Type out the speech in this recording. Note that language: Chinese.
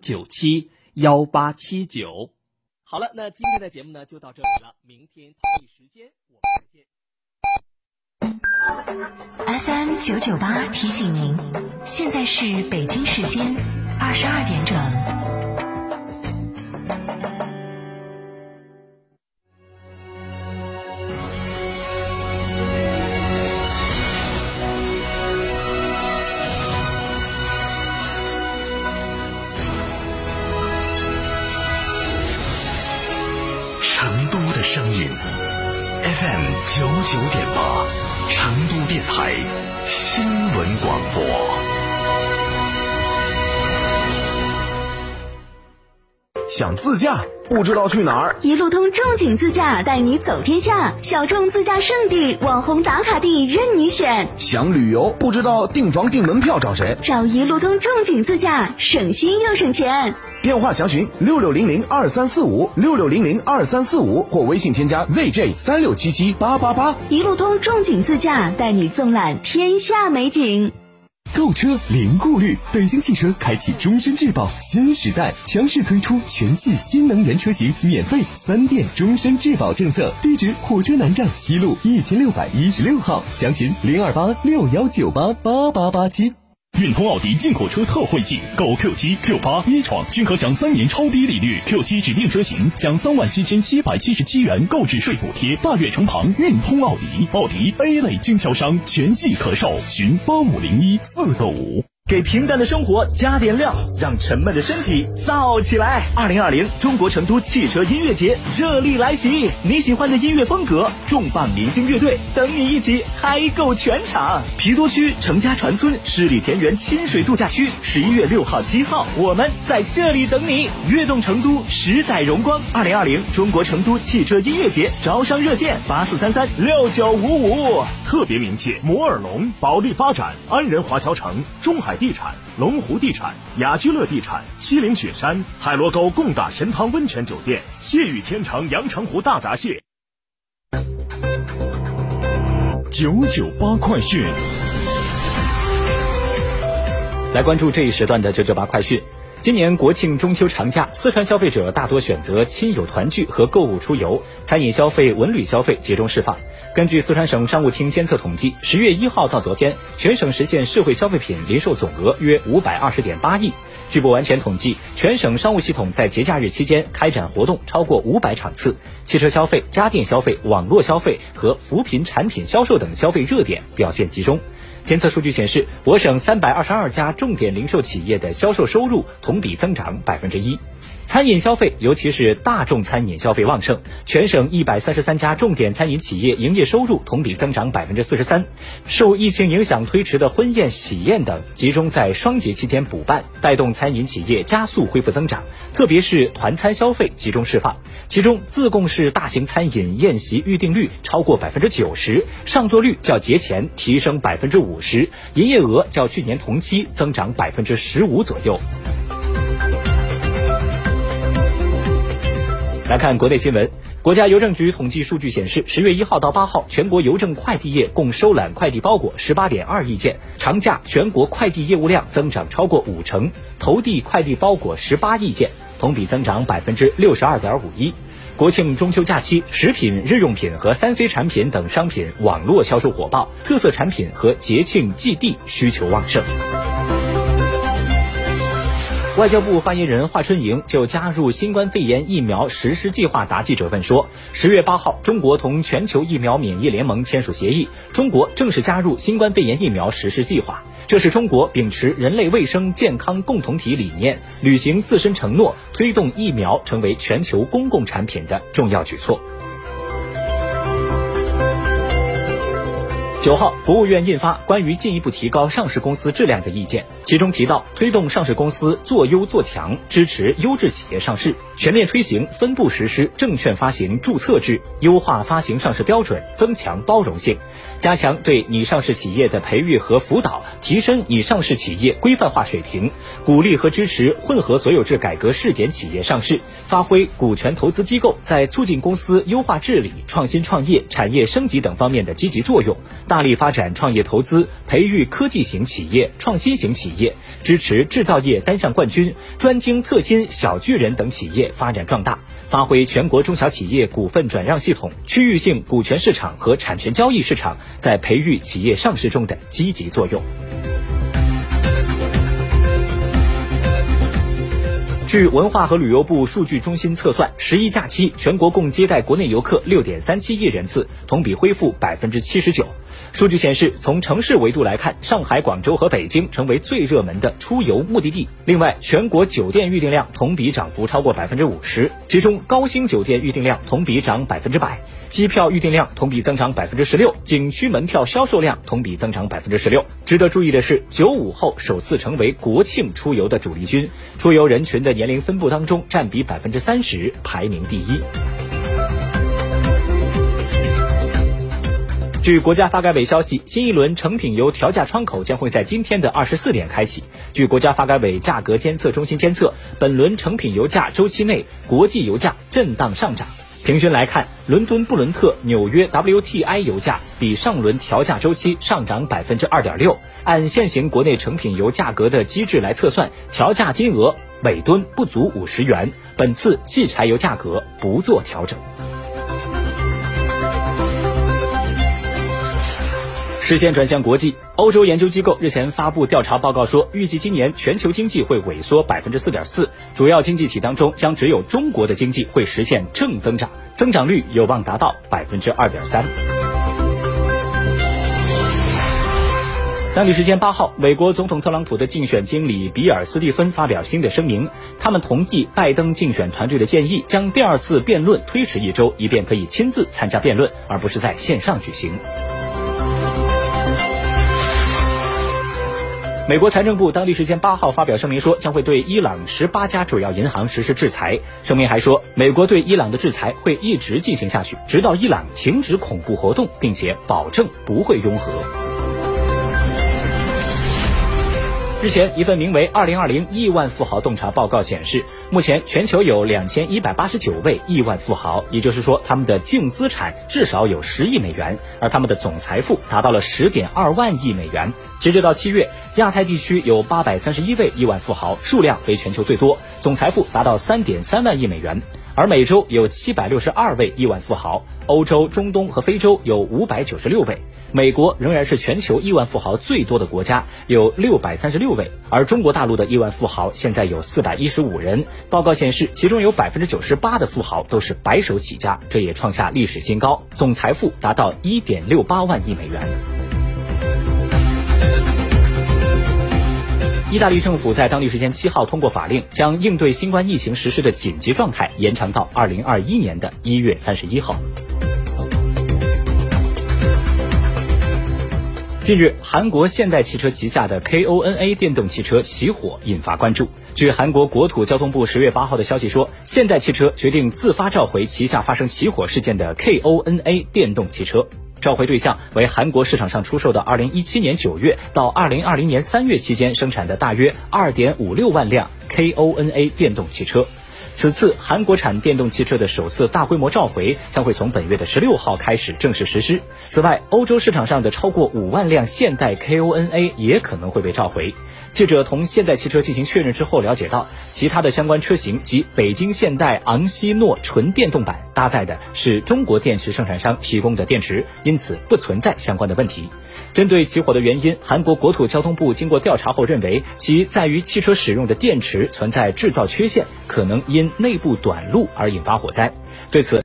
0971879。好了，那今天的节目呢就到这里了，明天同一时间我们再见。FM998提醒您，现在是北京时间22点整。声音 FM99.8，成都电台新闻广播。想自驾不知道去哪儿？一路通众景自驾带你走天下，小众自驾圣地、网红打卡地任你选。想旅游不知道订房订门票找谁？找一路通众景自驾，省心又省钱。电话详询6600234566002345或微信添加 ZJ3677888。一路通众景自驾带你纵览天下美景。购车零顾虑，北京汽车开启终身质保新时代，强势推出全系新能源车型免费3电终身质保政策。地址：火车南站西路1616号，详询02861988887。运通奥迪进口车特惠季，购 Q7、Q8、E-Tron均可享3年超低利率。Q7 指定车型享37777元购置税补贴。大悦城旁运通奥迪，奥迪 A 类经销商，全系可售。询85014595。给平淡的生活加点料，让沉闷的身体燥起来。2020中国成都汽车音乐节热力来袭，你喜欢的音乐风格，重磅明星乐队等你一起嗨购全场。郫都区程家船村诗礼田园亲水度假区，11月6号、7号，我们在这里等你。跃动成都，十载荣光。2020中国成都汽车音乐节招商热线84336955。特别鸣谢摩尔龙、保利发展、安仁华侨城、中海地产、龙湖地产、雅居乐地产、西岭雪山、海螺沟贡嘎神汤温泉酒店、蟹语天成阳澄湖大闸蟹。998快讯，来关注这一时段的998快讯。今年国庆中秋长假，四川消费者大多选择亲友团聚和购物出游，餐饮消费、文旅消费集中释放。根据四川省商务厅监测统计，10月1号到昨天，全省实现社会消费品零售总额约520.8亿。据不完全统计，全省商务系统在节假日期间开展活动超过500场次，汽车消费、家电消费、网络消费和扶贫产品销售等消费热点表现集中。监测数据显示，我省322家重点零售企业的销售收入同比增长1%。餐饮消费，尤其是大众餐饮消费旺盛，全省133家重点餐饮企业营业收入同比增长43%。受疫情影响推迟的婚宴、喜宴等，集中在双节期间补办，带动餐饮企业加速恢复增长，特别是团餐消费集中释放。其中，自贡市大型餐饮宴席预订率超过90%，上座率较节前提升50%，营业额较去年同期增长15%左右。来看国内新闻。国家邮政局统计数据显示，10月1号到8号，全国邮政快递业共收揽快递包裹18.2亿件，长假全国快递业务量增长超过50%，投递快递包裹18亿件，同比增长62.51%。国庆中秋假期，食品、日用品和3C 产品等商品网络销售火爆，特色产品和节庆祭地需求旺盛。外交部发言人华春莹就加入新冠肺炎疫苗实施计划答记者问说，10月8号，中国同全球疫苗免疫联盟签署协议，中国正式加入新冠肺炎疫苗实施计划。这是中国秉持人类卫生健康共同体理念，履行自身承诺，推动疫苗成为全球公共产品的重要举措。9号，国务院印发关于进一步提高上市公司质量的意见，其中提到推动上市公司做优做强，支持优质企业上市，全面推行分步实施证券发行注册制，优化发行上市标准，增强包容性，加强对拟上市企业的培育和辅导，提升拟上市企业规范化水平，鼓励和支持混合所有制改革试点企业上市，发挥股权投资机构在促进公司优化治理、创新创业、产业升级等方面的积极作用，大力发展创业投资，培育科技型企业、创新型企业，支持制造业单项冠军、专精特新小巨人等企业发展壮大，发挥全国中小企业股份转让系统、区域性股权市场和产权交易市场在培育企业上市中的积极作用。据文化和旅游部数据中心测算，11假期全国共接待国内游客 6.37 亿人次，同比恢复 79%。 数据显示，从城市维度来看，上海、广州和北京成为最热门的出游目的地。另外，全国酒店预订量同比涨幅超过 50%， 其中高星酒店预订量同比涨 100%， 机票预订量同比增长 16%， 景区门票销售量同比增长 16%。 值得注意的是，95后首次成为国庆出游的主力军，出游人群的年龄分布当中占比 30%， 排名第一。据国家发改委消息，新一轮成品油调价窗口将会在今天的24点开启。据国家发改委价格监测中心监测，本轮成品油价周期内国际油价震荡上涨。平均来看，伦敦布伦特、纽约 WTI 油价比上轮调价周期上涨 2.6%， 按现行国内成品油价格的机制来测算，调价金额每吨不足50元，本次汽柴油价格不做调整。视线转向国际，欧洲研究机构日前发布调查报告说，预计今年全球经济会萎缩 4.4%， 主要经济体当中将只有中国的经济会实现正增长，增长率有望达到 2.3%。 当地时间8号，美国总统特朗普的竞选经理比尔·斯蒂芬发表新的声明，他们同意拜登竞选团队的建议，将第二次辩论推迟1周，以便可以亲自参加辩论，而不是在线上举行。美国财政部当地时间8号发表声明说，将会对伊朗18家主要银行实施制裁。声明还说，美国对伊朗的制裁会一直进行下去，直到伊朗停止恐怖活动，并且保证不会拥核。日前，一份名为《2020亿万富豪洞察报告》显示，目前全球有2189位亿万富豪，也就是说，他们的净资产至少有10亿美元，而他们的总财富达到了 10.2 万亿美元。截止到7月，亚太地区有831位亿万富豪，数量为全球最多，总财富达到 3.3 万亿美元。而美洲有762位亿万富豪，欧洲、中东和非洲有596位。美国仍然是全球亿万富豪最多的国家，有636位，而中国大陆的亿万富豪现在有415人。报告显示，其中有 98% 的富豪都是白手起家，这也创下历史新高，总财富达到 1.68 万亿美元。意大利政府在当地时间7号通过法令，将应对新冠疫情实施的紧急状态延长到2021年的1月31号。近日，韩国现代汽车旗下的 KONA 电动汽车起火，引发关注。据韩国国土交通部10月8号的消息说，现代汽车决定自发召回旗下发生起火事件的 KONA 电动汽车。召回对象为韩国市场上出售的2017年9月到2020年3月期间生产的大约 2.56 万辆 KONA 电动汽车。此次韩国产电动汽车的首次大规模召回将会从本月的16号开始正式实施。此外，欧洲市场上的超过5万辆现代 KONA 也可能会被召回。记者同现代汽车进行确认之后了解到，其他的相关车型及北京现代昂希诺纯电动版搭载的是中国电池生产商提供的电池，因此不存在相关的问题。针对起火的原因，韩国国土交通部经过调查后认为，其在于汽车使用的电池存在制造缺陷，可能因内部短路而引发火灾。对此，